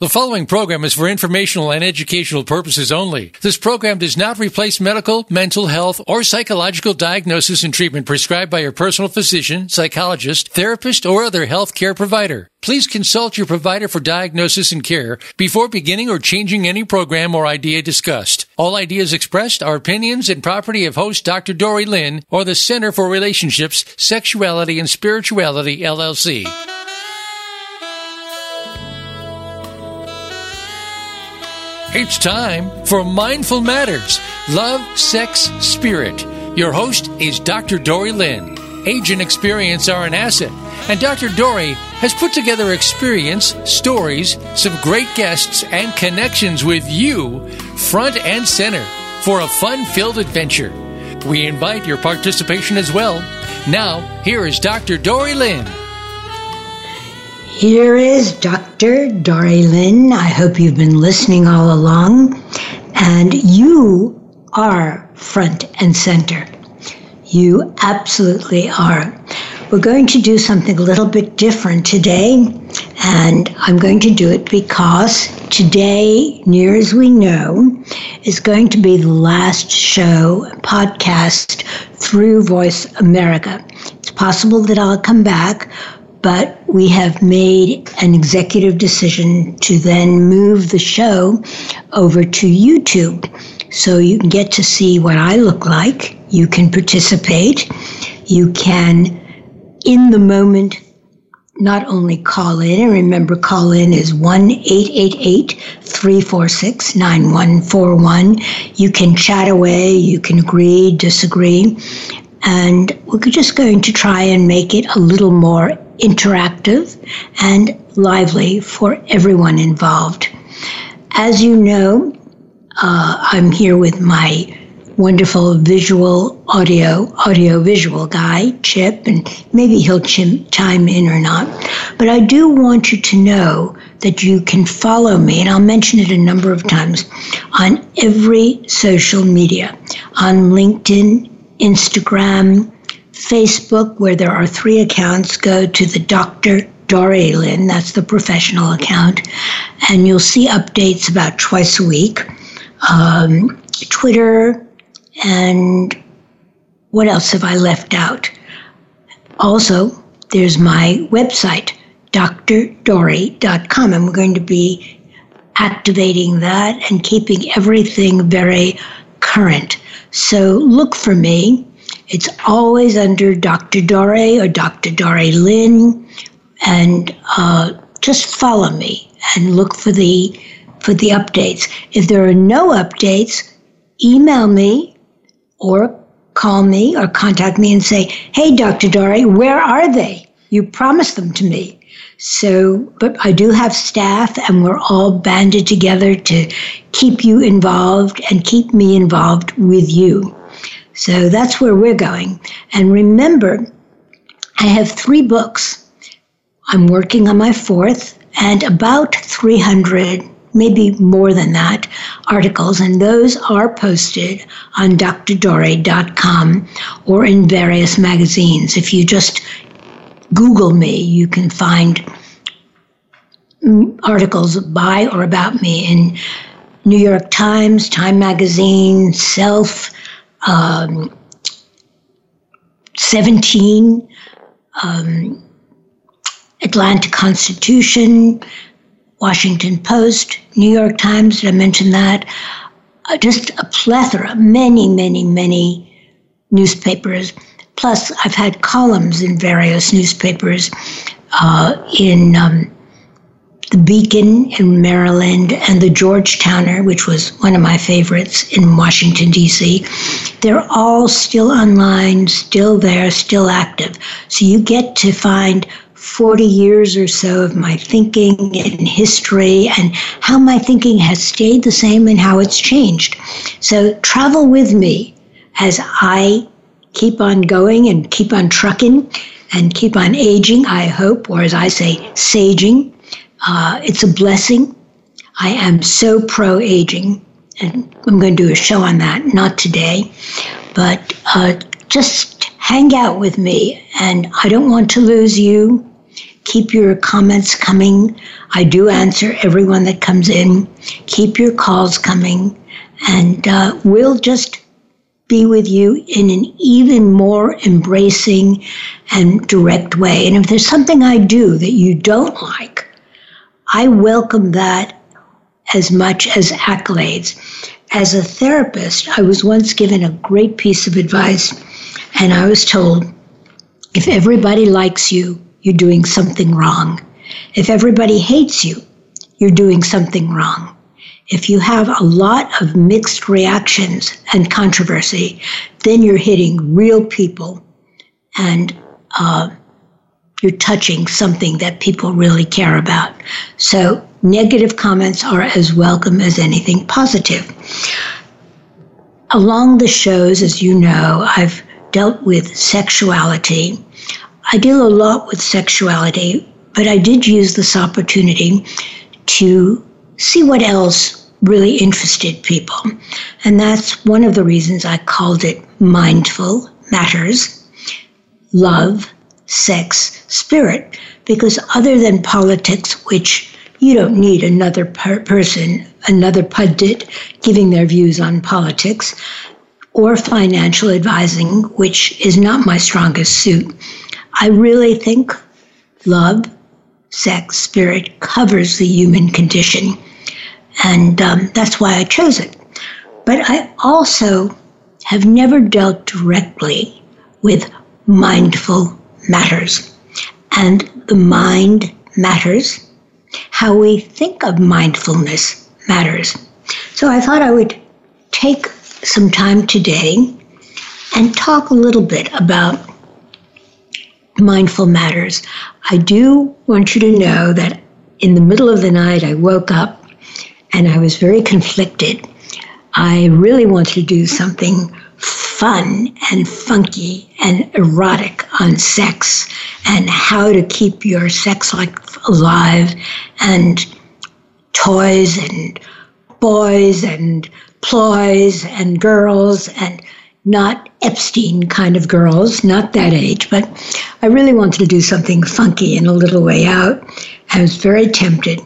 The following program is for informational and educational purposes only. This program does not replace medical, mental health, or psychological diagnosis and treatment prescribed by your personal physician, psychologist, therapist, or other health care provider. Please consult your provider for diagnosis and care before beginning or changing any program or idea discussed. All ideas expressed are opinions and property of host Dr. Dori Lynn or the Center for Relationships, Sexuality, and Spirituality, LLC. It's time for Mindful Matters, Love, Sex, Spirit. Your host is Dr. Dori Lynn. Age and experience are an asset, and Dr. Dori has put together experience, stories, some great guests, and connections with you front and center for a fun-filled adventure. We invite your participation as well. Now, here is Dr. Dori Lynn. Here is Dr. Dori Lynn. I hope you've been listening all along, and you are front and center. You absolutely are. We're going to do something a little bit different today, and I'm going to do it because today, near as we know, is going to be the last show podcast through Voice America. It's possible that I'll come back, but we have made an executive decision to then move the show over to YouTube. So you can get to see what I look like. You can participate. You can, in the moment, not only call in, and remember call in is 1-888-346-9141. You can chat away. You can agree, disagree. And we're just going to try and make it a little more interactive and lively for everyone involved. As you know, I'm here with my wonderful visual audio-visual guy, Chip, and maybe he'll chime in or not. But I do want you to know that you can follow me, and I'll mention it a number of times, on every social media, on LinkedIn, Instagram, Facebook, where there are 3 accounts. Go to the Dr. Dori Lynn, that's the professional account, and you'll see updates about twice a week. Twitter, and what else have I left out? Also, there's my website, drdori.com, and we're going to be activating that and keeping everything very current. So look for me. It's always under Dr. Dori or Dr. Dori Lynn, and just follow me and look for the updates. If there are no updates, email me or call me or contact me and say, "Hey, Dr. Dori, where are they? You promised them to me." So, but I do have staff, and we're all banded together to keep you involved and keep me involved with you. So that's where we're going. And remember, I have 3 books. I'm working on my 4th, and about 300, maybe more than that, articles. And those are posted on drdori.com or in various magazines. If you just Google me, you can find articles by or about me in New York Times, Time Magazine, Self, 17, Atlanta Constitution, Washington Post, New York Times, did I mention that? Just a plethora, many newspapers. Plus, I've had columns in various newspapers, in The Beacon in Maryland and the Georgetowner, which was one of my favorites, in Washington, D.C. They're all still online, still there, still active. So you get to find 40 years or so of my thinking in history and how my thinking has stayed the same and how it's changed. So travel with me as I keep on going and keep on trucking and keep on aging, I hope, or as I say, saging. It's a blessing. I am so pro-aging, and I'm going to do a show on that, not today, but just hang out with me, and I don't want to lose you, Keep your comments coming. I do answer everyone that comes in. Keep your calls coming. And we'll just be with you in an even more embracing and direct way. And if there's something I do that you don't like, I welcome that as much as accolades. As a therapist, I was once given a great piece of advice, and I was told, if everybody likes you, you're doing something wrong. If everybody hates you, you're doing something wrong. If you have a lot of mixed reactions and controversy, then you're hitting real people and you're touching something that people really care about. So negative comments are as welcome as anything positive. Along the shows, as you know, I've dealt with sexuality. I deal a lot with sexuality, but I did use this opportunity to see what else really interested people. And that's one of the reasons I called it Mindful Matters, Love, Sex, Spirit, because other than politics, which you don't need another person, another pundit giving their views on politics, or financial advising, which is not my strongest suit, I really think love, sex, spirit covers the human condition. And that's why I chose it. But I also have never dealt directly with mindful matters. And the mind matters. How we think of mindfulness matters. So I thought I would take some time today and talk a little bit about mindful matters. I do want you to know that in the middle of the night, I woke up and I was very conflicted. I really wanted to do something fun and funky and erotic on sex and how to keep your sex life alive and toys and boys and ploys and girls and not Epstein kind of girls, not that age, but I really wanted to do something funky and a little way out. I was very tempted.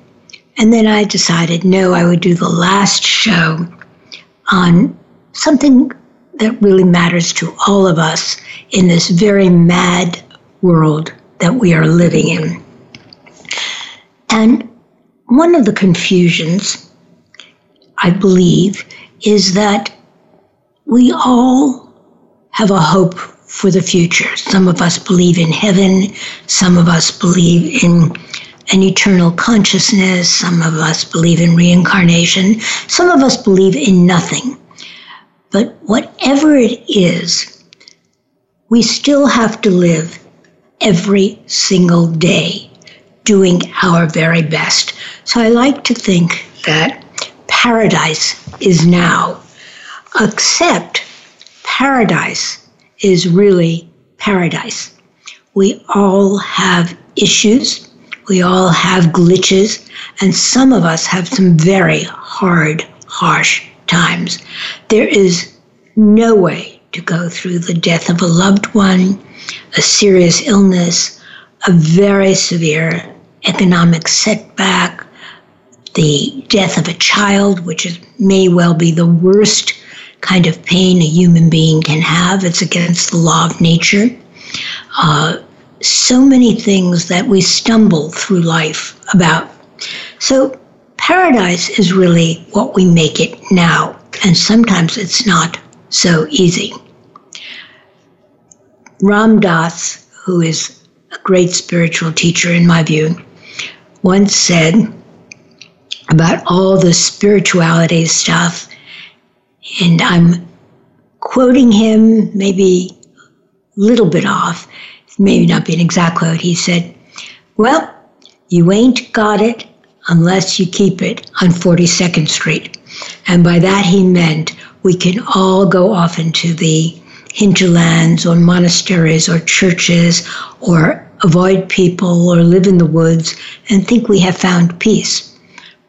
And then I decided, no, I would do the last show on something that really matters to all of us in this very mad world that we are living in. And one of the confusions, I believe, is that we all have a hope for the future. Some of us believe in heaven. Some of us believe in an eternal consciousness. Some of us believe in reincarnation. Some of us believe in nothing. But whatever it is, we still have to live every single day doing our very best. So I like to think that paradise is now. Except paradise is really paradise. We all have issues. We all have glitches. And some of us have some very hard, harsh times. There is no way to go through the death of a loved one, a serious illness, a very severe economic setback, the death of a child, which may well be the worst kind of pain a human being can have. It's against the law of nature. So many things that we stumble through life about. So paradise is really what we make it now, and sometimes it's not so easy. Ram Dass, who is a great spiritual teacher in my view, once said about all the spirituality stuff, and I'm quoting him maybe a little bit off, maybe not be an exact quote. He said, well, you ain't got it unless you keep it on 42nd Street. And by that he meant we can all go off into the hinterlands or monasteries or churches or avoid people or live in the woods and think we have found peace.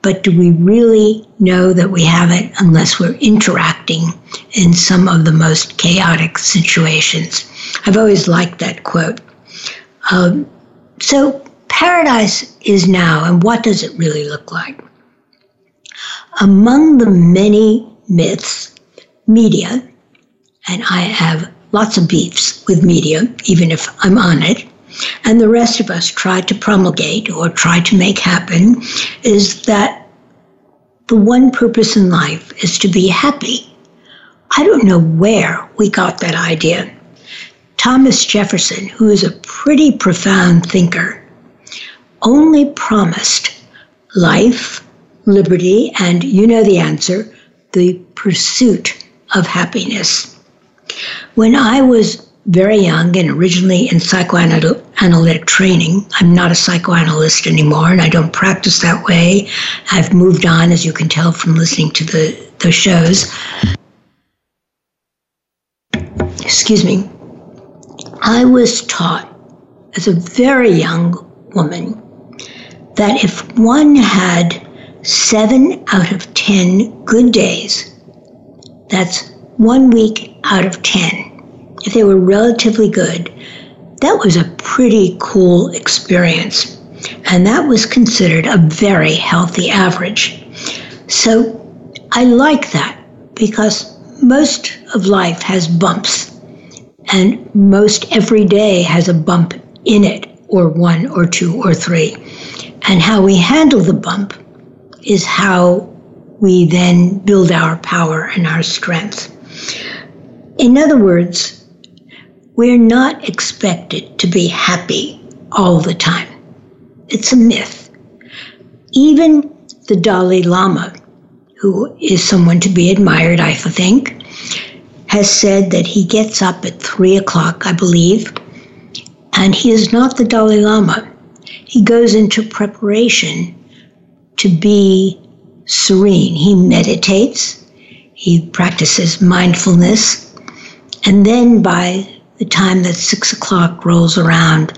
But do we really know that we have it unless we're interacting in some of the most chaotic situations? I've always liked that quote. So paradise is now, and what does it really look like? Among the many myths, media, and I have lots of beefs with media, even if I'm on it, and the rest of us try to promulgate or try to make happen, is that the one purpose in life is to be happy. I don't know where we got that idea. Thomas Jefferson, who is a pretty profound thinker, only promised life, liberty, and you know the answer, the pursuit of happiness. When I was very young and originally in psychoanalytic training, I'm not a psychoanalyst anymore and I don't practice that way. I've moved on, as you can tell from listening to the shows. Excuse me. I was taught as a very young woman that if one had 7 out of 10 good days, that's 1 week out of 10. If they were relatively good, that was a pretty cool experience. And that was considered a very healthy average. So I like that because most of life has bumps and most every day has a bump in it, or one or two or three. And how we handle the bump is how we then build our power and our strength. In other words, we're not expected to be happy all the time. It's a myth. Even the Dalai Lama, who is someone to be admired, I think, has said that he gets up at 3 o'clock, I believe, and he is not the Dalai Lama. He goes into preparation to be serene. He meditates, he practices mindfulness, and then by the time that 6 o'clock rolls around,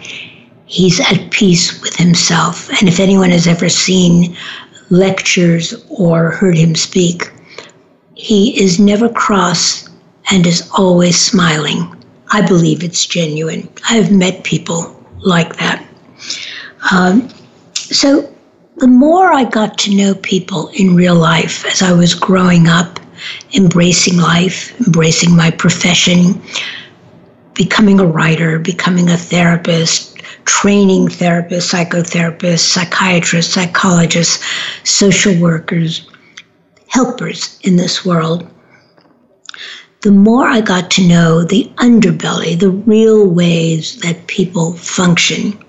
he's at peace with himself. And if anyone has ever seen lectures or heard him speak, he is never cross and is always smiling. I believe it's genuine. I've met people like that. So the more I got to know people in real life as I was growing up, embracing life, embracing my profession, becoming a writer, becoming a therapist, training therapists, psychotherapists, psychiatrists, psychologists, social workers, helpers in this world, the more I got to know the underbelly, the real ways that people function,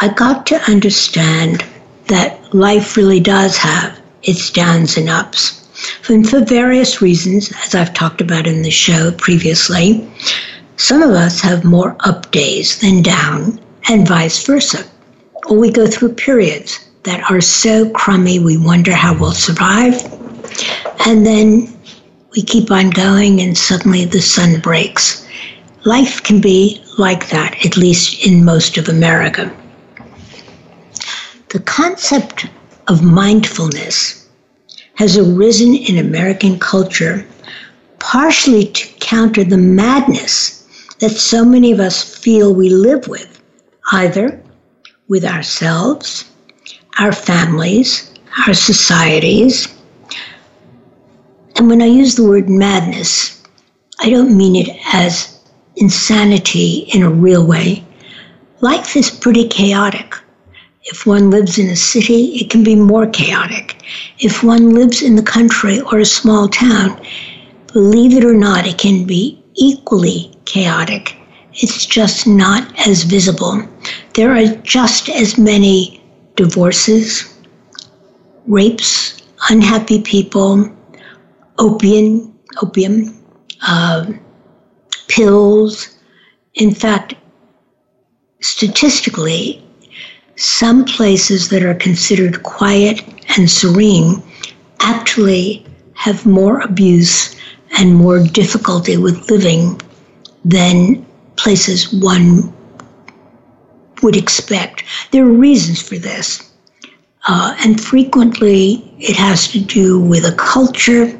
I got to understand that life really does have its downs and ups. And for various reasons, as I've talked about in the show previously, some of us have more up days than down, and vice versa. Or we go through periods that are so crummy we wonder how we'll survive, and then we keep on going and suddenly the sun breaks. Life can be like that, at least in most of America. The concept of mindfulness has arisen in American culture partially to counter the madness that so many of us feel we live with, either with ourselves, our families, our societies. And when I use the word madness, I don't mean it as insanity in a real way. Life is pretty chaotic. If one lives in a city, it can be more chaotic. If one lives in the country or a small town, believe it or not, it can be equally chaotic. It's just not as visible. There are just as many divorces, rapes, unhappy people, opium, pills. In fact, statistically, some places that are considered quiet and serene actually have more abuse and more difficulty with living than places one would expect. There are reasons for this, and frequently it has to do with a culture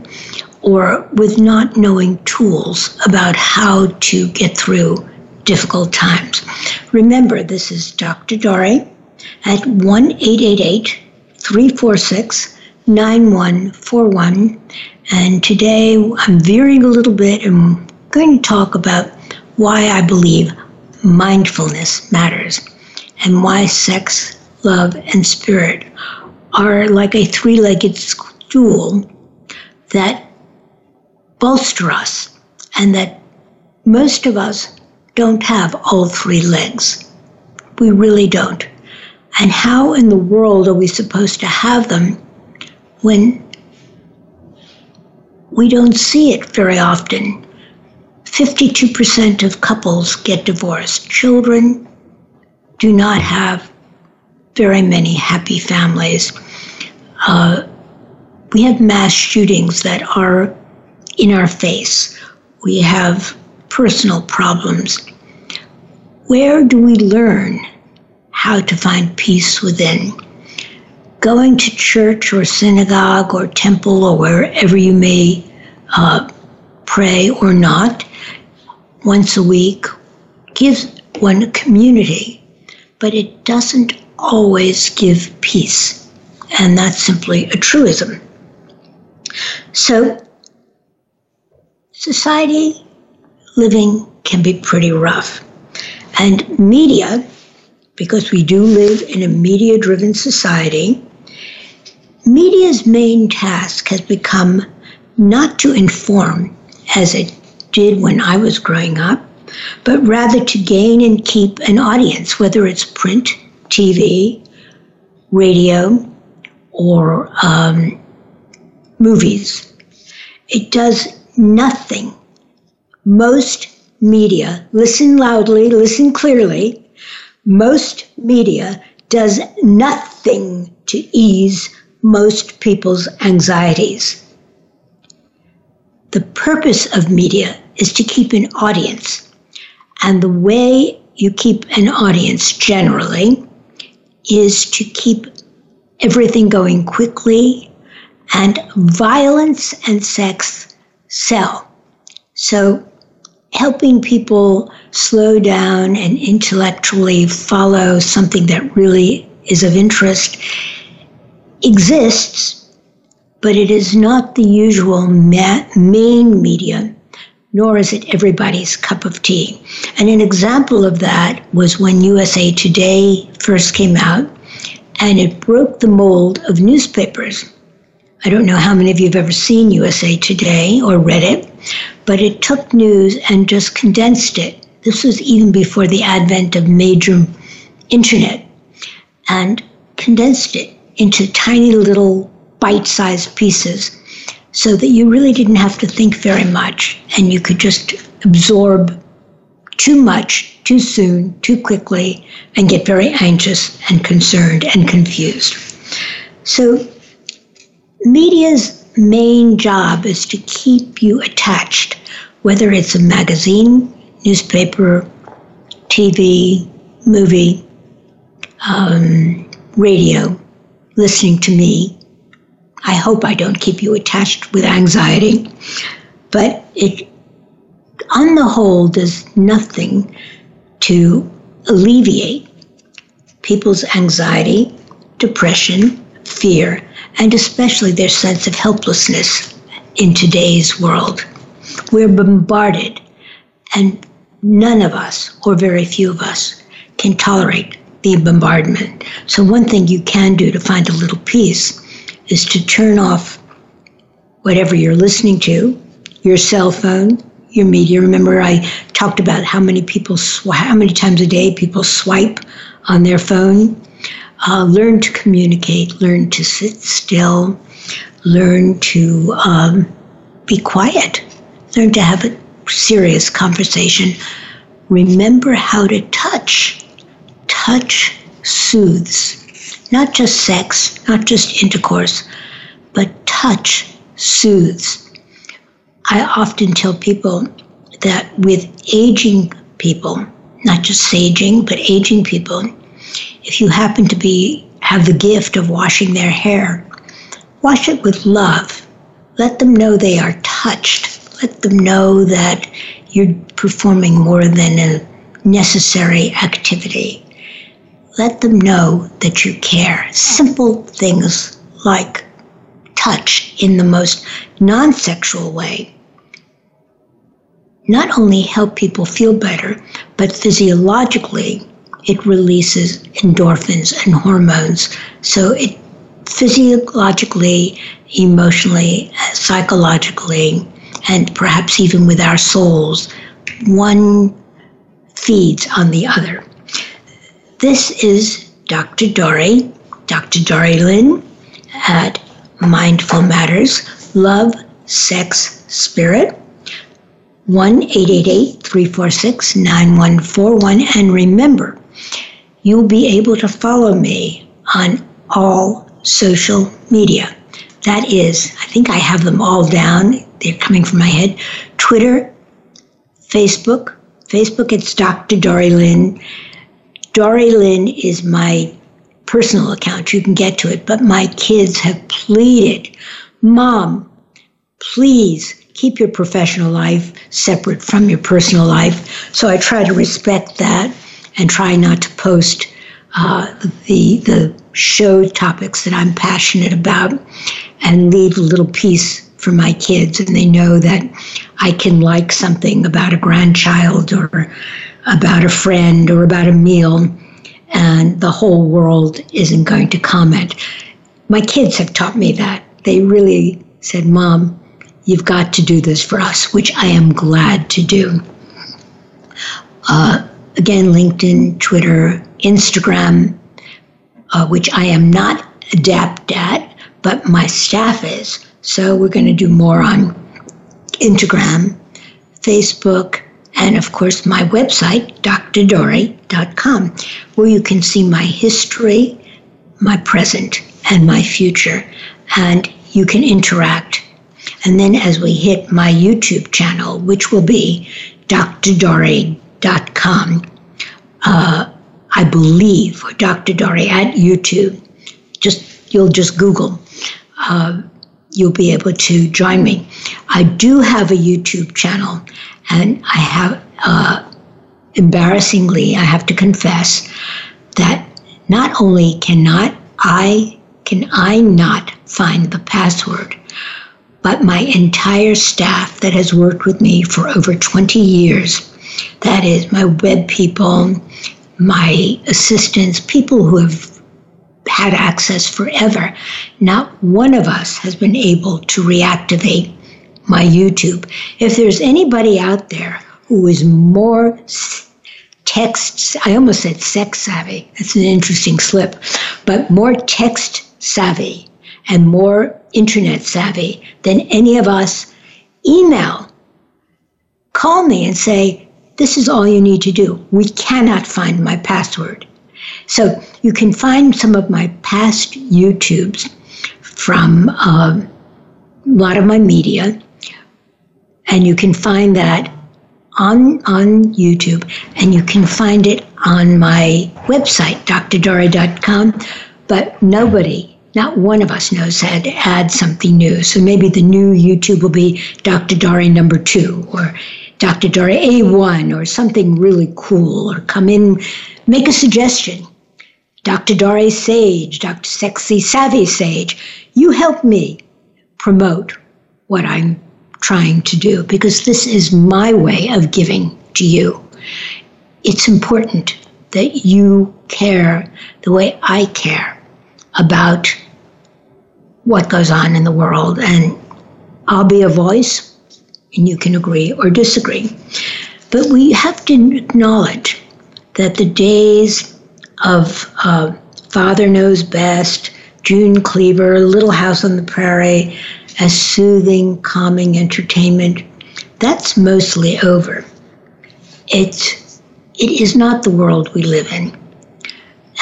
or with not knowing tools about how to get through difficult times. Remember, this is Dr. Dori at 1-888-346-9141. And today I'm veering a little bit and I'm going to talk about why I believe mindfulness matters and why sex, love, and spirit are like a three-legged stool that bolster us, and that most of us don't have all three legs. We really don't. And how in the world are we supposed to have them when we don't see it very often? 52% of couples get divorced. Children do not have very many happy families. We have mass shootings that are in our face. We have personal problems. Where do we learn how to find peace within? Going to church or synagogue or temple or wherever you may pray or not once a week gives one community, but it doesn't always give peace. And that's simply a truism. So society living can be pretty rough. And media, because we do live in a media-driven society, media's main task has become not to inform, as it did when I was growing up, but rather to gain and keep an audience, whether it's print, TV, radio, or movies. It does nothing. Most media, listen loudly, listen clearly, most media does nothing to ease most people's anxieties. The purpose of media is to keep an audience. And the way you keep an audience generally is to keep everything going quickly, and violence and sex sell. So helping people slow down and intellectually follow something that really is of interest exists, but it is not the usual main media, nor is it everybody's cup of tea. And an example of that was when USA Today first came out, and it broke the mold of newspapers. I don't know how many of you have ever seen USA Today or read it, but it took news and just condensed it. This was even before the advent of major internet, and condensed it into tiny little bite-sized pieces so that you really didn't have to think very much, and you could just absorb too much, too soon, too quickly, and get very anxious and concerned and confused. So media's main job is to keep you attached, whether it's a magazine, newspaper, TV, movie, radio, listening to me. I hope I don't keep you attached with anxiety, but it, on the whole, does nothing to alleviate people's anxiety, depression, fear, and especially their sense of helplessness in today's world. We're bombarded, and none of us, or very few of us, can tolerate the bombardment. So one thing you can do to find a little peace is to turn off whatever you're listening to, your cell phone, your media. Remember, I talked about how many times a day people swipe on their phone. Learn to communicate, learn to sit still, learn to be quiet, learn to have a serious conversation. Remember how to touch. Touch soothes. Not just sex, not just intercourse, but touch soothes. I often tell people that with aging people, not just saging, but aging people, if you happen to have the gift of washing their hair, wash it with love. Let them know they are touched. Let them know that you're performing more than a necessary activity. Let them know that you care. Simple things like touch in the most non-sexual way not only help people feel better, but physiologically it releases endorphins and hormones. So it physiologically, emotionally, psychologically, and perhaps even with our souls, one feeds on the other. This is Dr. Dori, Dr. Dori Lynn at Mindful Matters, Love, Sex, Spirit, 1-888-346-9141. And remember, you'll be able to follow me on all social media. That is, I think I have them all down. They're coming from my head. Twitter, Facebook. Facebook, it's Dr. Dori Lynn. Dori Lynn is my personal account. You can get to it. But my kids have pleaded, Mom, please keep your professional life separate from your personal life. So I try to respect that and try not to post the show topics that I'm passionate about and leave a little piece for my kids. And they know that I can like something about a grandchild or about a friend or about a meal, and the whole world isn't going to comment. My kids have taught me that. They really said, Mom, you've got to do this for us, which I am glad to do. Again, LinkedIn, Twitter, Instagram, which I am not adept at, but my staff is. So we're going to do more on Instagram, Facebook, and of course my website, drdori.com, where you can see my history, my present, and my future. And you can interact. And then as we hit my YouTube channel, which will be drdori.com, I believe, or Dr. Dori at YouTube, you'll just Google. You'll be able to join me. I do have a YouTube channel, and I have, embarrassingly, I have to confess that not only can I not find the password, but my entire staff that has worked with me for over 20 years, that is my web people, my assistants, people who have had access forever, not one of us has been able to reactivate my YouTube. If there's anybody out there who is more I almost said sex savvy, that's an interesting slip, but more text savvy and more internet savvy than any of us, email, call me and say, this is all you need to do. We cannot find my password. So you can find some of my past YouTubes from a lot of my media, and you can find that on YouTube, and you can find it on my website, drdori.com, but nobody, not one of us knows how to add something new. So maybe the new YouTube will be Dr. Dori #2 or Dr. Dori A1 or something really cool, or come in, make a suggestion. Dr. Dori Sage, Dr. Sexy Savvy Sage. You help me promote what I'm trying to do, because this is my way of giving to you. It's important that you care the way I care about what goes on in the world, and I'll be a voice, and you can agree or disagree. But we have to acknowledge that the days of Father Knows Best, June Cleaver, Little House on the Prairie, as soothing, calming entertainment, that's mostly over. It is not the world we live in.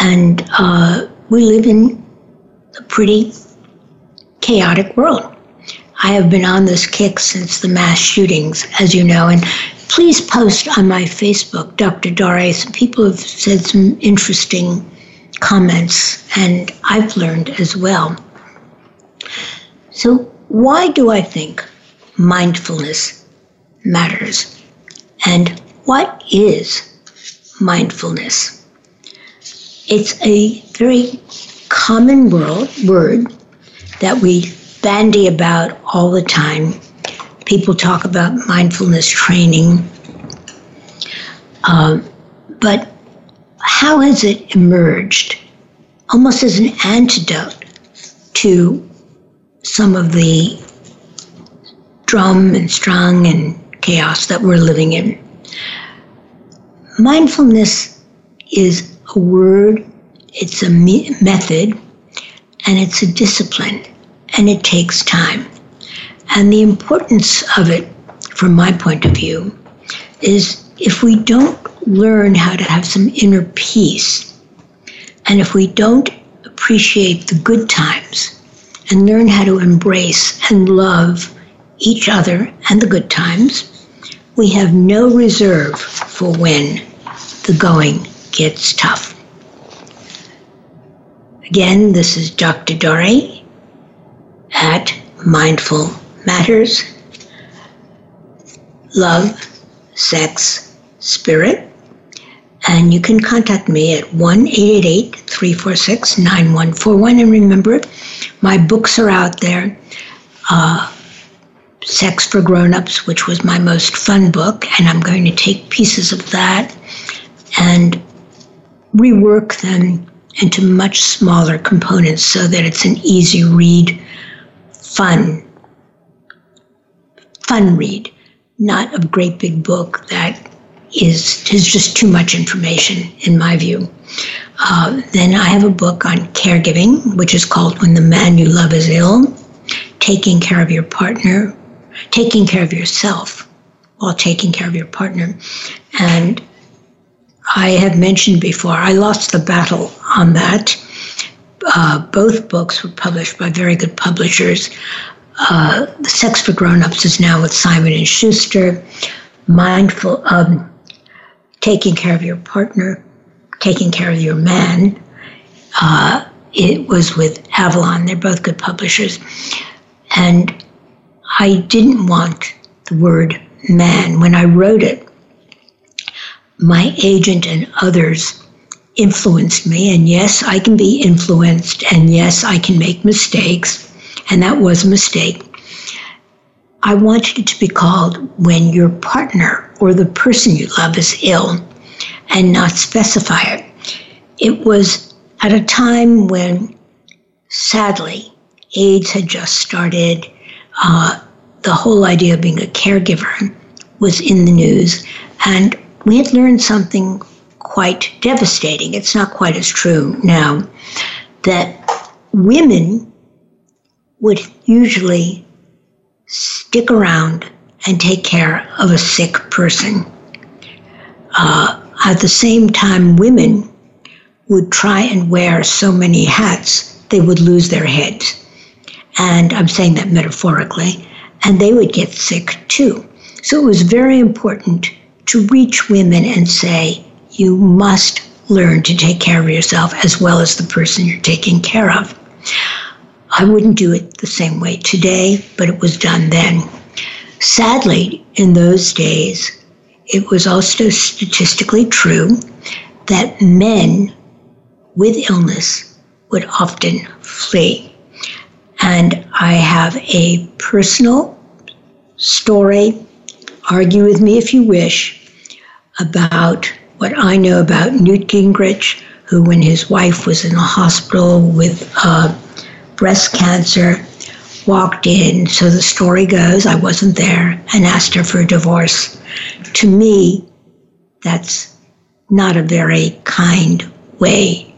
And we live in a pretty chaotic world. I have been on this kick since the mass shootings, as you know, and please post on my Facebook, Dr. Dori. Some people have said some interesting comments, and I've learned as well. So why do I think mindfulness matters? And what is mindfulness. It's a very common word that we bandy about all the time. People talk about mindfulness training. But how has it emerged? Almost as an antidote to some of the drum and strung and chaos that we're living in. Mindfulness is a word, it's a method, and it's a discipline, and it takes time. And the importance of it, from my point of view, is if we don't learn how to have some inner peace, and if we don't appreciate the good times and learn how to embrace and love each other and the good times, we have no reserve for when the going gets tough. Again, this is Dr. Dori at Mindful Matters, Love, Sex, Spirit, and you can contact me at 1-888-346-9141. And remember, my books are out there. Sex for Grown-Ups, which was my most fun book, and I'm going to take pieces of that and rework them into much smaller components so that it's an easy read, fun read, not a great big book that is just too much information, in my view. Then I have a book on caregiving, which is called When the Man You Love Is Ill, Taking Care of Your Partner, Taking Care of Yourself While Taking Care of Your Partner. And I have mentioned before, I lost the battle on that. Both books were published by very good publishers. The Sex for Grown-Ups is now with Simon & Schuster. Mindful of Taking Care of Your Partner, Taking Care of Your Man. It was with Avalon. They're both good publishers. And I didn't want the word man. When I wrote it, my agent and others influenced me, and yes, I can be influenced, and yes, I can make mistakes, and that was a mistake. I wanted it to be called When Your Partner or the Person You Love Is Ill, and not specify it. It was at a time when, sadly, AIDS had just started. The whole idea of being a caregiver was in the news, and we had learned something quite devastating. It's not quite as true now, that women would usually stick around and take care of a sick person. At the same time, women would try and wear so many hats, they would lose their heads. And I'm saying that metaphorically, and they would get sick too. So it was very important to reach women and say, you must learn to take care of yourself as well as the person you're taking care of. I wouldn't do it the same way today, but it was done then. Sadly, in those days, it was also statistically true that men with illness would often flee. And I have a personal story, argue with me if you wish, about what I know about Newt Gingrich, who when his wife was in the hospital with breast cancer, walked in, so the story goes, I wasn't there, and asked her for a divorce. To me, that's not a very kind way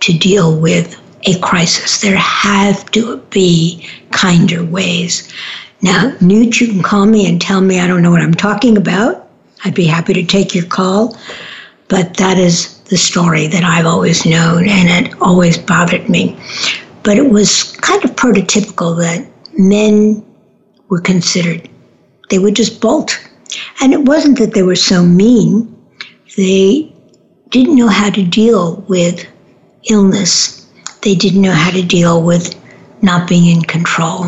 to deal with a crisis. There have to be kinder ways. Now, Newt, you can call me and tell me I don't know what I'm talking about. I'd be happy to take your call. But that is the story that I've always known, and it always bothered me. But it was kind of prototypical that men were considered. They would just bolt. And it wasn't that they were so mean. They didn't know how to deal with illness. They didn't know how to deal with not being in control.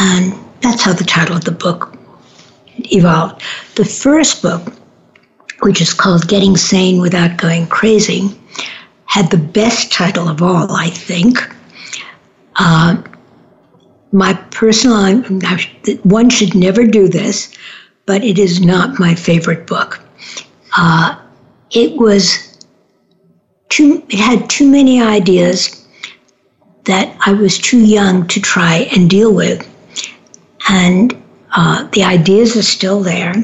And that's how the title of the book evolved. The first book which is called Getting Sane Without Going Crazy, had the best title of all, I think. My personal, one should never do this, but it is not my favorite book. It was it had too many ideas that I was too young to try and deal with. And the ideas are still there,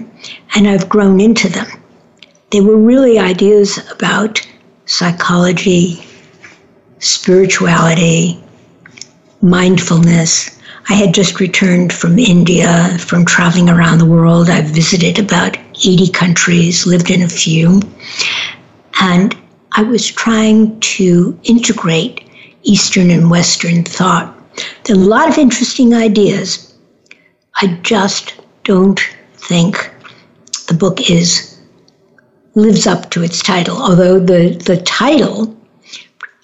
and I've grown into them. They were really ideas about psychology, spirituality, mindfulness. I had just returned from India, from traveling around the world. I've visited about 80 countries, lived in a few. And I was trying to integrate Eastern and Western thought. There are a lot of interesting ideas. I just don't think the book lives up to its title, although the title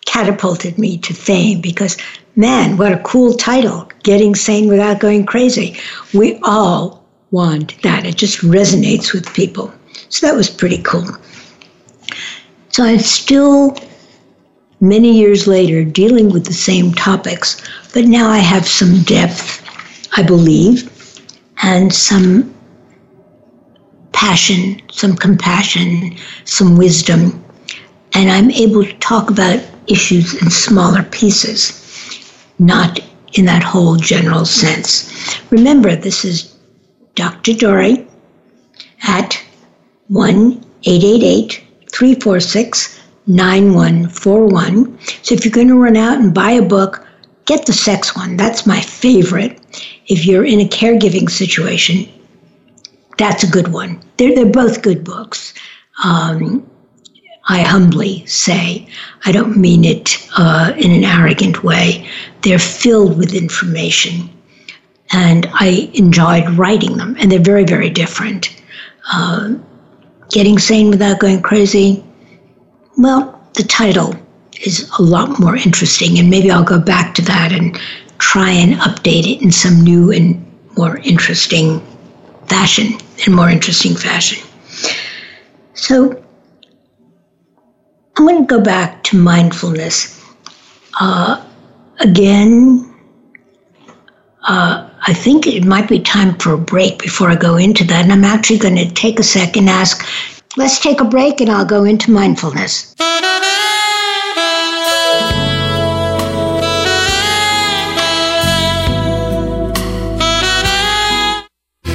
catapulted me to fame, because man, what a cool title, Getting Sane Without Going Crazy. We all want that. It just resonates with people. So that was pretty cool. So I'm still, many years later, dealing with the same topics, but now I have some depth, I believe, and some passion, some compassion, some wisdom, and I'm able to talk about issues in smaller pieces, not in that whole general sense. Remember, this is Dr. Dori at 1-888-346-9141. So if you're going to run out and buy a book, get the sex one. That's my favorite. If you're in a caregiving situation, that's a good one. They're both good books. I humbly say, I don't mean it in an arrogant way. They're filled with information, and I enjoyed writing them, and they're very, very different. Getting Sane Without Going Crazy, well, the title is a lot more interesting, and maybe I'll go back to that and try and update it in some new and more interesting fashion. So I'm going to go back to mindfulness. I think it might be time for a break before I go into that. And I'm actually going to take a second, let's take a break, and I'll go into mindfulness.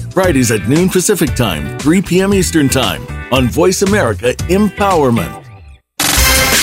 Fridays at noon Pacific Time, 3 p.m. Eastern Time on Voice America Empowerment.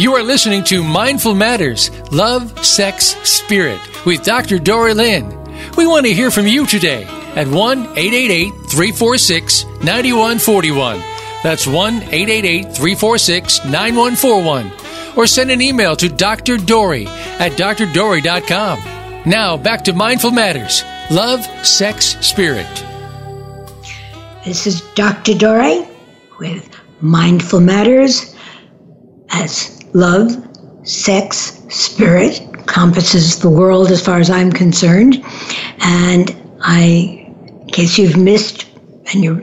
You are listening to Mindful Matters, Love, Sex, Spirit with Dr. Dori Lynn. We want to hear from you today at 1-888-346-9141. That's 1-888-346-9141. Or send an email to drdori@drdori.com. Now back to Mindful Matters, Love, Sex, Spirit. This is Dr. Dori with Mindful Matters as Love, Sex, Spirit encompasses the world as far as I'm concerned. And I, in case you've missed, and you're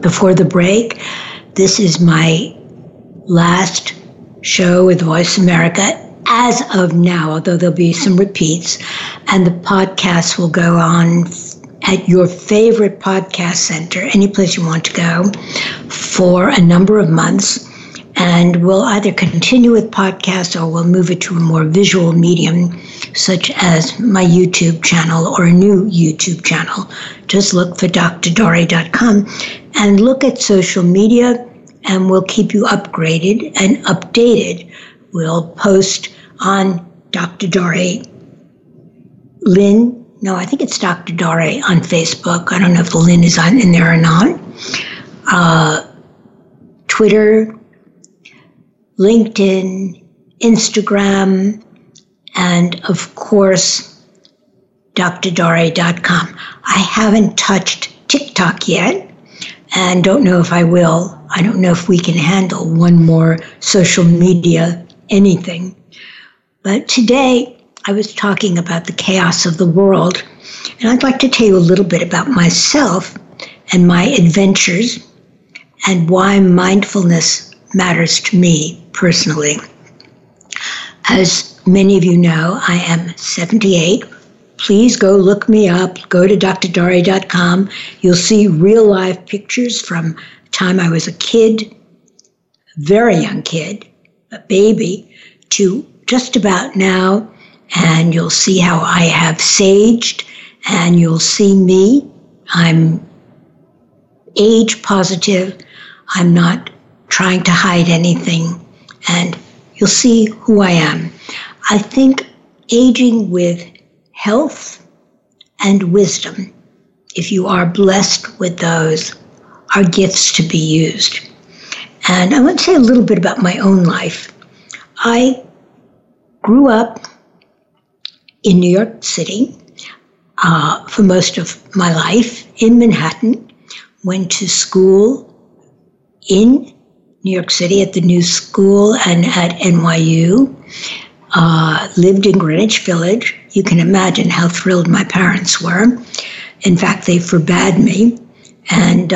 before the break, this is my last show with Voice America as of now, although there'll be some repeats. And the podcast will go on at your favorite podcast center, any place you want to go, for a number of months. And we'll either continue with podcasts or we'll move it to a more visual medium, such as my YouTube channel or a new YouTube channel. Just look for drdori.com and look at social media, and we'll keep you upgraded and updated. We'll post on Dr. Dori Lynn. No, I think it's Dr. Dori on Facebook. I don't know if the Lynn is on in there or not. Twitter, LinkedIn, Instagram, and of course, drdori.com. I haven't touched TikTok yet, and don't know if I will. I don't know if we can handle one more social media anything. But today, I was talking about the chaos of the world, and I'd like to tell you a little bit about myself and my adventures and why mindfulness matters to me personally. As many of you know, I am 78. Please go look me up. Go to drdori.com. You'll see real life pictures from the time I was a kid, a very young kid, a baby, to just about now. And you'll see how I have saged, and you'll see me. I'm age positive. I'm not trying to hide anything, and you'll see who I am. I think aging with health and wisdom, if you are blessed with those, are gifts to be used. And I want to say a little bit about my own life. I grew up in New York City for most of my life, in Manhattan, went to school in New York City at the New School and at NYU, lived in Greenwich Village. You can imagine how thrilled my parents were. In fact, they forbade me, and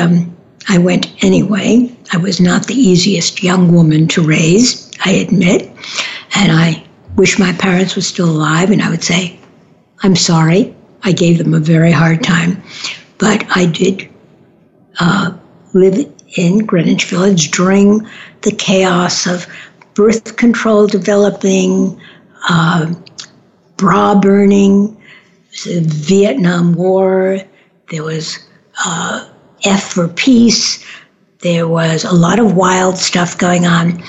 I went anyway. I was not the easiest young woman to raise, I admit, and I wish my parents were still alive, and I would say, I'm sorry. I gave them a very hard time, but I did live in Greenwich Village during the chaos of birth control developing, bra burning, the Vietnam War, there was F for peace, there was a lot of wild stuff going on.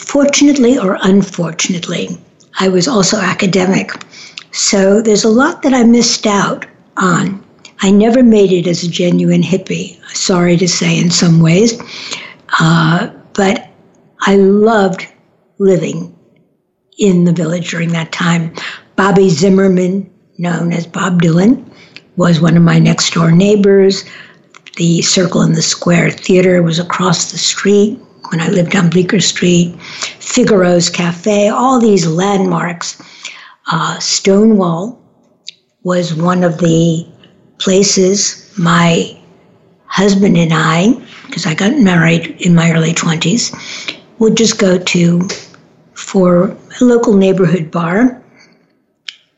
Fortunately or unfortunately, I was also academic. So there's a lot that I missed out on. I never made it as a genuine hippie, sorry to say, in some ways, but I loved living in the village during that time. Bobby Zimmerman, known as Bob Dylan, was one of my next-door neighbors. The Circle in the Square Theater was across the street when I lived on Bleecker Street. Figaro's Cafe, all these landmarks. Stonewall was one of the places my husband and I because I got married in my early 20s, would just go to for a local neighborhood bar.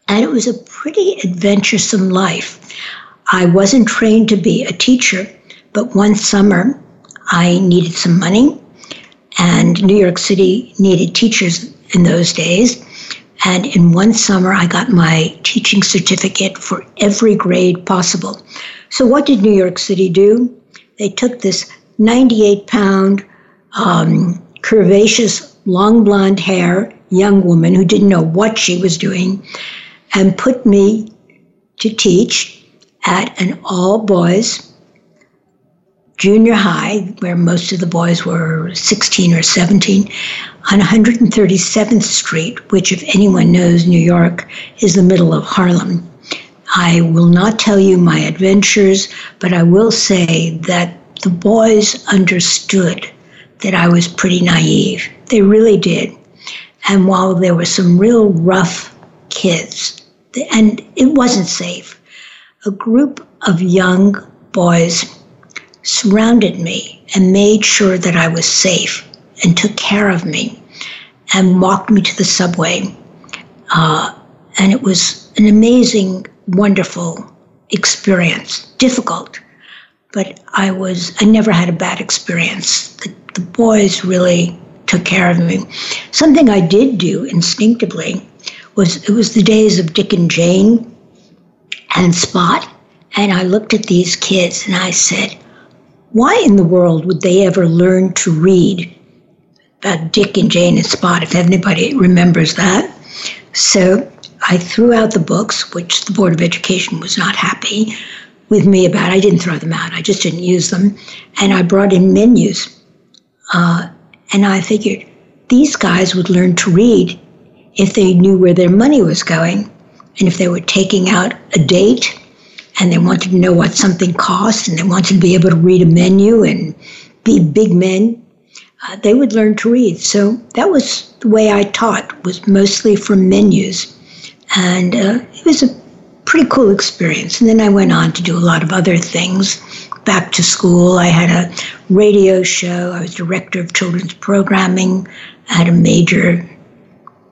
And it was a pretty adventuresome life. I wasn't trained to be a teacher, but one summer I needed some money, and New York City needed teachers in those days. And in one summer, I got my teaching certificate for every grade possible. So what did New York City do? They took this 98-pound, curvaceous, long blonde hair young woman who didn't know what she was doing and put me to teach at an all-boys junior high, where most of the boys were 16 or 17, on 137th Street, which, if anyone knows New York, is the middle of Harlem. I will not tell you my adventures, but I will say that the boys understood that I was pretty naive. They really did. And while there were some real rough kids, and it wasn't safe, a group of young boys surrounded me and made sure that I was safe and took care of me and walked me to the subway. And it was an amazing, wonderful experience, difficult, but I never had a bad experience. The boys really took care of me. Something I did do instinctively was the days of Dick and Jane and Spot, and I looked at these kids and I said, why in the world would they ever learn to read? About Dick and Jane and Spot, if anybody remembers that. So I threw out the books, which the Board of Education was not happy with me about. I didn't throw them out. I just didn't use them. And I brought in menus. And I figured these guys would learn to read if they knew where their money was going. And if they were taking out a date and they wanted to know what something cost and they wanted to be able to read a menu and be big men, they would learn to read. So that was the way I taught, was mostly from menus. And it was a pretty cool experience. And then I went on to do a lot of other things. Back to school, I had a radio show. I was director of children's programming. I had a major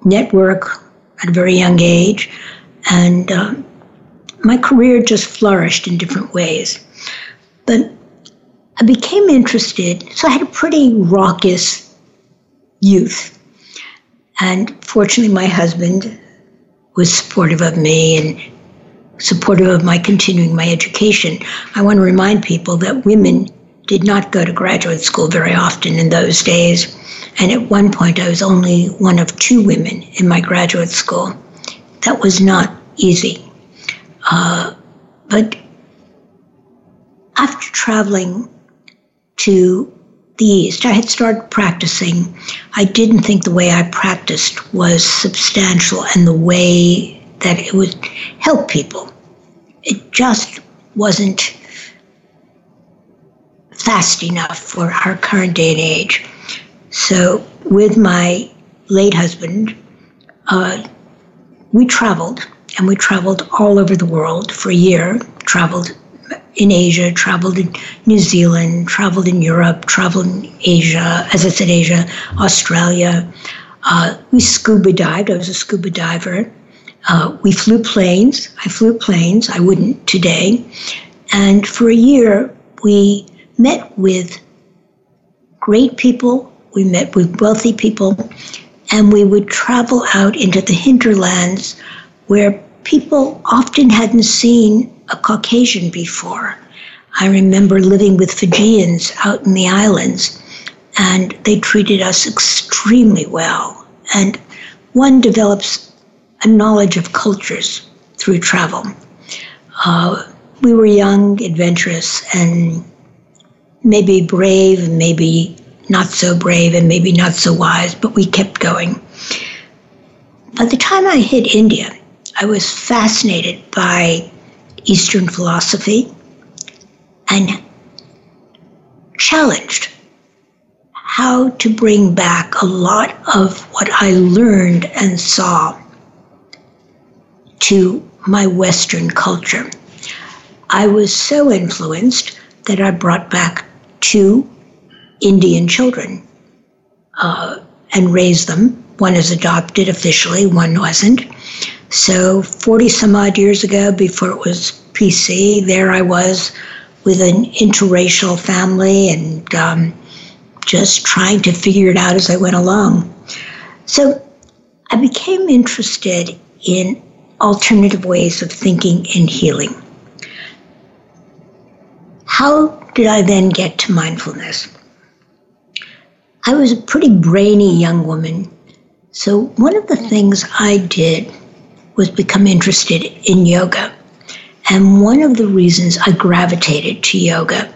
network at a very young age. And my career just flourished in different ways. But I became interested. So I had a pretty raucous youth. And fortunately, my husband was supportive of me and supportive of my continuing my education. I want to remind people that women did not go to graduate school very often in those days. And at one point, I was only one of two women in my graduate school. That was not easy. But after traveling to the East, I had started practicing. I didn't think the way I practiced was substantial and the way that it would help people. It just wasn't fast enough for our current day and age. So with my late husband, we traveled all over the world for a year, traveled in Asia, traveled in New Zealand, traveled in Europe, traveled in Asia, as I said, Asia, Australia. We scuba dived. I was a scuba diver. We flew planes. I flew planes. I wouldn't today. And for a year, we met with great people. We met with wealthy people. And we would travel out into the hinterlands where people often hadn't seen a Caucasian before. I remember living with Fijians out in the islands, and they treated us extremely well. And one develops a knowledge of cultures through travel. We were young, adventurous, and maybe brave, and maybe not so brave, and maybe not so wise, but we kept going. By the time I hit India, I was fascinated by Eastern philosophy and challenged how to bring back a lot of what I learned and saw to my Western culture. I was so influenced that I brought back two Indian children and raised them. One is adopted officially, one wasn't. So 40 some odd years ago, before it was PC, there I was with an interracial family and just trying to figure it out as I went along. So I became interested in alternative ways of thinking and healing. How did I then get to mindfulness? I was a pretty brainy young woman. So one of the things I did was become interested in yoga. And one of the reasons I gravitated to yoga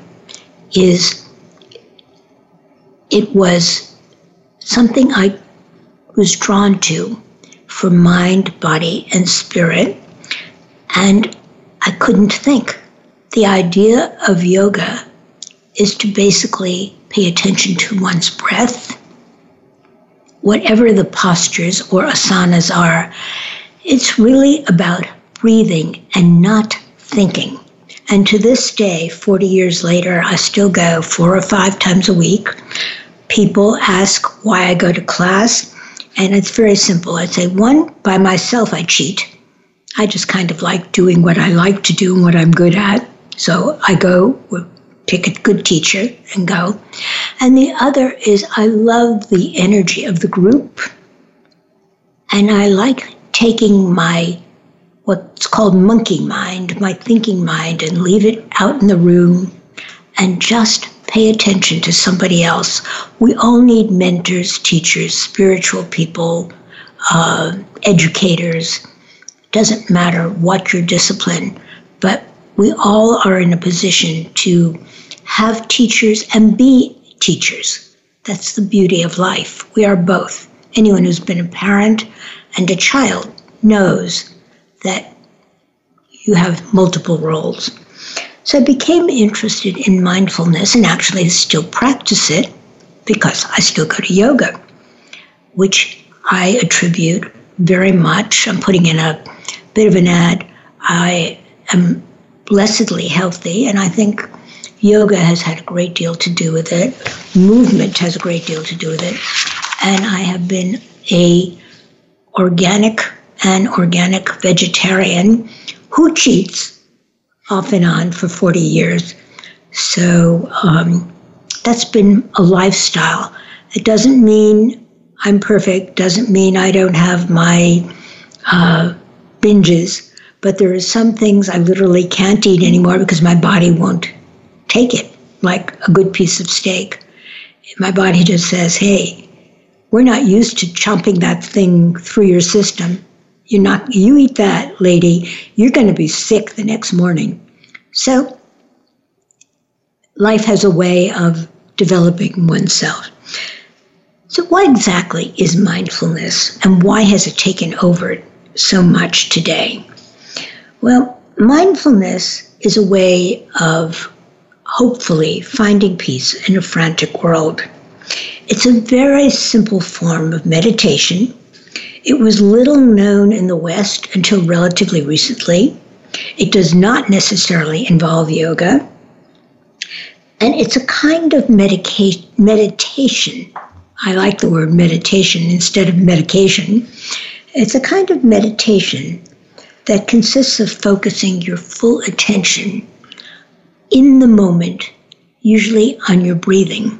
is it was something I was drawn to for mind, body, and spirit. And I couldn't think. The idea of yoga is to basically pay attention to one's breath, whatever the postures or asanas are. It's really about breathing and not thinking. And to this day, 40 years later, I still go 4 or 5 times a week. People ask why I go to class, and it's very simple. I'd say, one, by myself I cheat. I just kind of like doing what I like to do and what I'm good at. So I go, pick a good teacher and go. And the other is I love the energy of the group, and I like taking my what's called monkey mind, my thinking mind, and leave it out in the room and just pay attention to somebody else. We all need mentors, teachers, spiritual people, educators. Doesn't matter what your discipline, but we all are in a position to have teachers and be teachers. That's the beauty of life. We are both. Anyone who's been a parent and a child knows that you have multiple roles. So I became interested in mindfulness and actually still practice it because I still go to yoga, which I attribute very much. I'm putting in a bit of an ad. I am blessedly healthy, and I think yoga has had a great deal to do with it. Movement has a great deal to do with it. And I have been an organic vegetarian who cheats off and on for 40 years. So that's been a lifestyle. It doesn't mean I'm perfect, doesn't mean I don't have my binges, but there are some things I literally can't eat anymore because my body won't take it, like a good piece of steak. My body just says, hey, we're not used to chomping that thing through your system. You eat that, lady, you're going to be sick the next morning. So life has a way of developing oneself. So what exactly is mindfulness, and why has it taken over so much today? Well, mindfulness is a way of hopefully finding peace in a frantic world. It's a very simple form of meditation. It was little known in the West until relatively recently. It does not necessarily involve yoga. And it's a kind of meditation. I like the word meditation instead of medication. It's a kind of meditation that consists of focusing your full attention in the moment, usually on your breathing.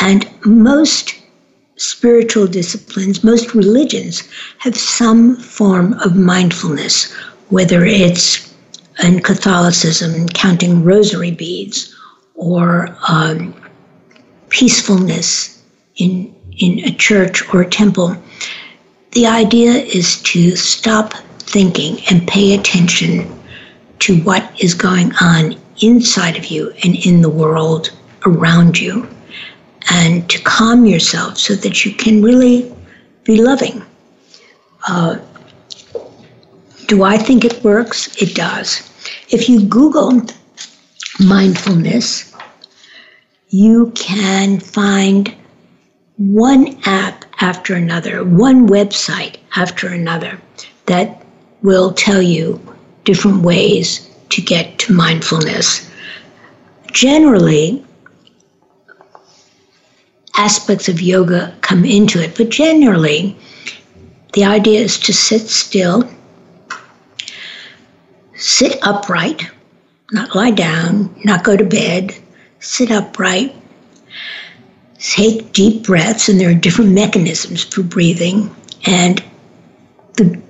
And most spiritual disciplines, most religions have some form of mindfulness, whether it's in Catholicism, counting rosary beads, or peacefulness in a church or a temple. The idea is to stop thinking and pay attention to what is going on inside of you and in the world around you, and to calm yourself so that you can really be loving. Do I think it works? It does. If you Google mindfulness, you can find one app after another, one website after another that will tell you different ways to get to mindfulness. Generally, aspects of yoga come into it. But generally, the idea is to sit still, sit upright, not lie down, not go to bed, sit upright, take deep breaths, and there are different mechanisms for breathing. And the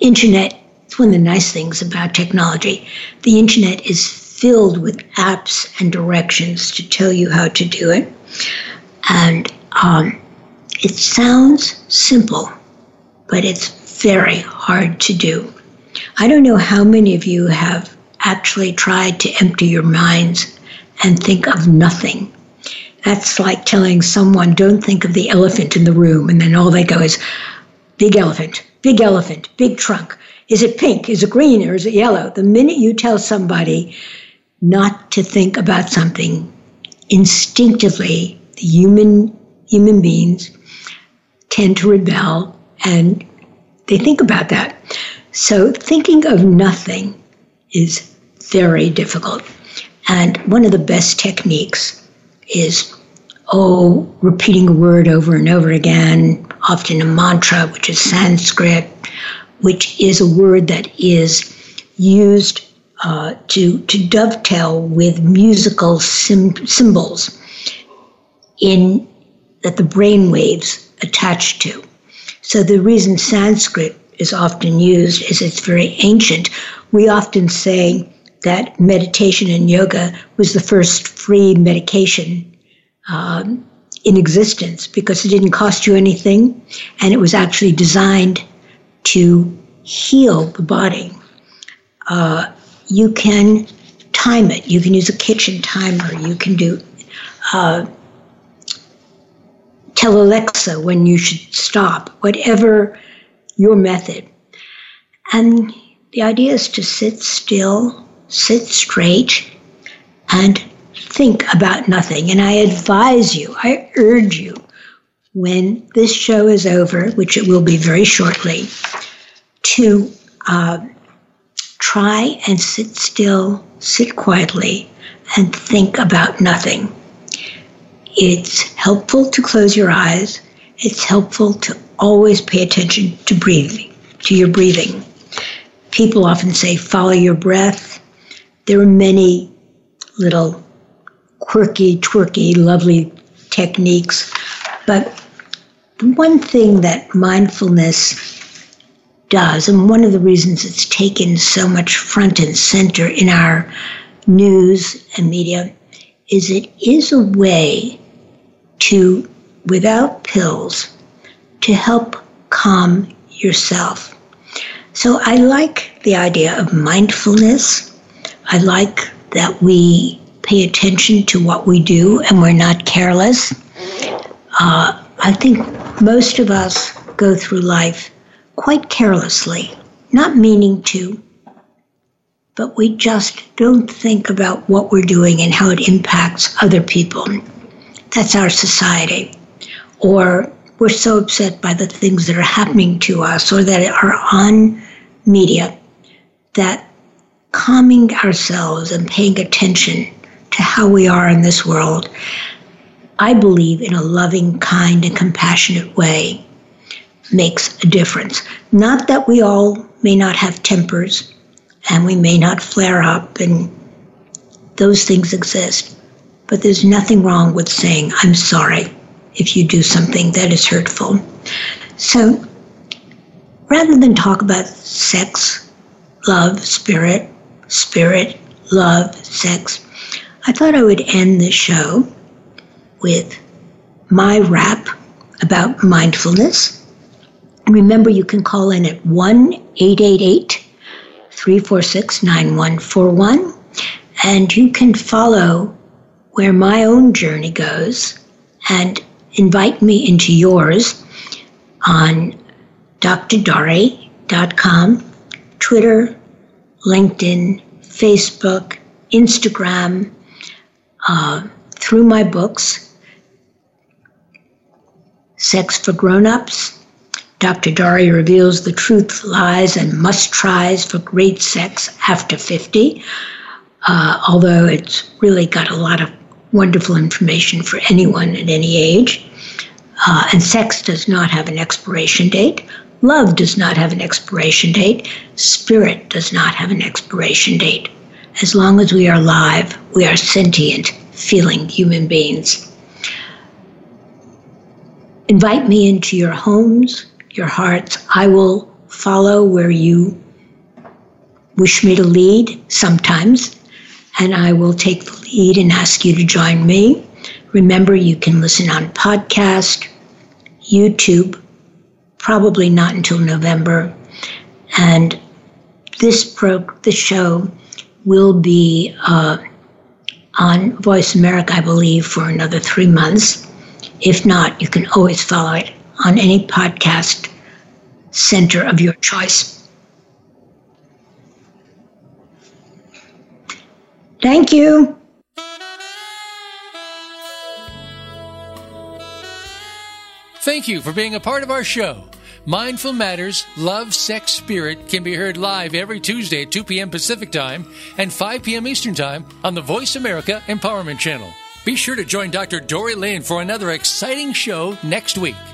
internet, it's one of the nice things about technology, the internet is filled with apps and directions to tell you how to do it. And it sounds simple, but it's very hard to do. I don't know how many of you have actually tried to empty your minds and think of nothing. That's like telling someone, don't think of the elephant in the room, and then all they go is, big elephant, big elephant, big trunk. Is it pink? Is it green? Or is it yellow? The minute you tell somebody not to think about something, instinctively, the human beings tend to rebel, and they think about that. So thinking of nothing is very difficult. And one of the best techniques is, repeating a word over and over again, often a mantra, which is Sanskrit, which is a word that is used to dovetail with musical symbols that the brain waves attach to. So the reason Sanskrit is often used is it's very ancient. We often say that meditation and yoga was the first free medication in existence because it didn't cost you anything, and it was actually designed to heal the body. You can time it. You can use a kitchen timer. You can tell Alexa when you should stop, whatever your method. And the idea is to sit still, sit straight, and think about nothing. And I advise you, I urge you, when this show is over, which it will be very shortly, to try and sit still, sit quietly, and think about nothing. It's helpful to close your eyes. It's helpful to always pay attention to breathing, to your breathing. People often say, follow your breath. There are many little quirky, twerky, lovely techniques. But the one thing that mindfulness does, and one of the reasons it's taken so much front and center in our news and media, is it is a way to, without pills, to help calm yourself. So I like the idea of mindfulness. I like that we pay attention to what we do and we're not careless. I think most of us go through life quite carelessly, not meaning to, but we just don't think about what we're doing and how it impacts other people. That's our society. Or we're so upset by the things that are happening to us or that are on media that calming ourselves and paying attention to how we are in this world, I believe, in a loving, kind, and compassionate way, makes a difference. Not that we all may not have tempers and we may not flare up, and those things exist, but there's nothing wrong with saying, I'm sorry, if you do something that is hurtful. So rather than talk about sex, love, spirit, spirit, love, sex, I thought I would end the show with my rap about mindfulness. Remember, you can call in at 1-888-346-9141, and you can follow where my own journey goes and invite me into yours on drdori.com, Twitter, LinkedIn, Facebook, Instagram, through my books, Sex for Grown-Ups, Dr. Dori Reveals the Truth, Lies, and Must-Tries for Great Sex After 50, although it's really got a lot of wonderful information for anyone at any age. And sex does not have an expiration date. Love does not have an expiration date. Spirit does not have an expiration date. As long as we are alive, we are sentient, feeling human beings. Invite me into your homes, your hearts. I will follow where you wish me to lead sometimes, and I will take the lead and ask you to join me. Remember, you can listen on podcast, YouTube, probably not until November, and this show will be on Voice America, I believe, for another 3 months. If not, you can always follow it on any podcast center of your choice. Thank you. Thank you for being a part of our show. Mindful Matters, Love, Sex, Spirit can be heard live every Tuesday at 2 p.m. Pacific Time and 5 p.m. Eastern Time on the Voice America Empowerment Channel. Be sure to join Dr. Dori Lynn for another exciting show next week.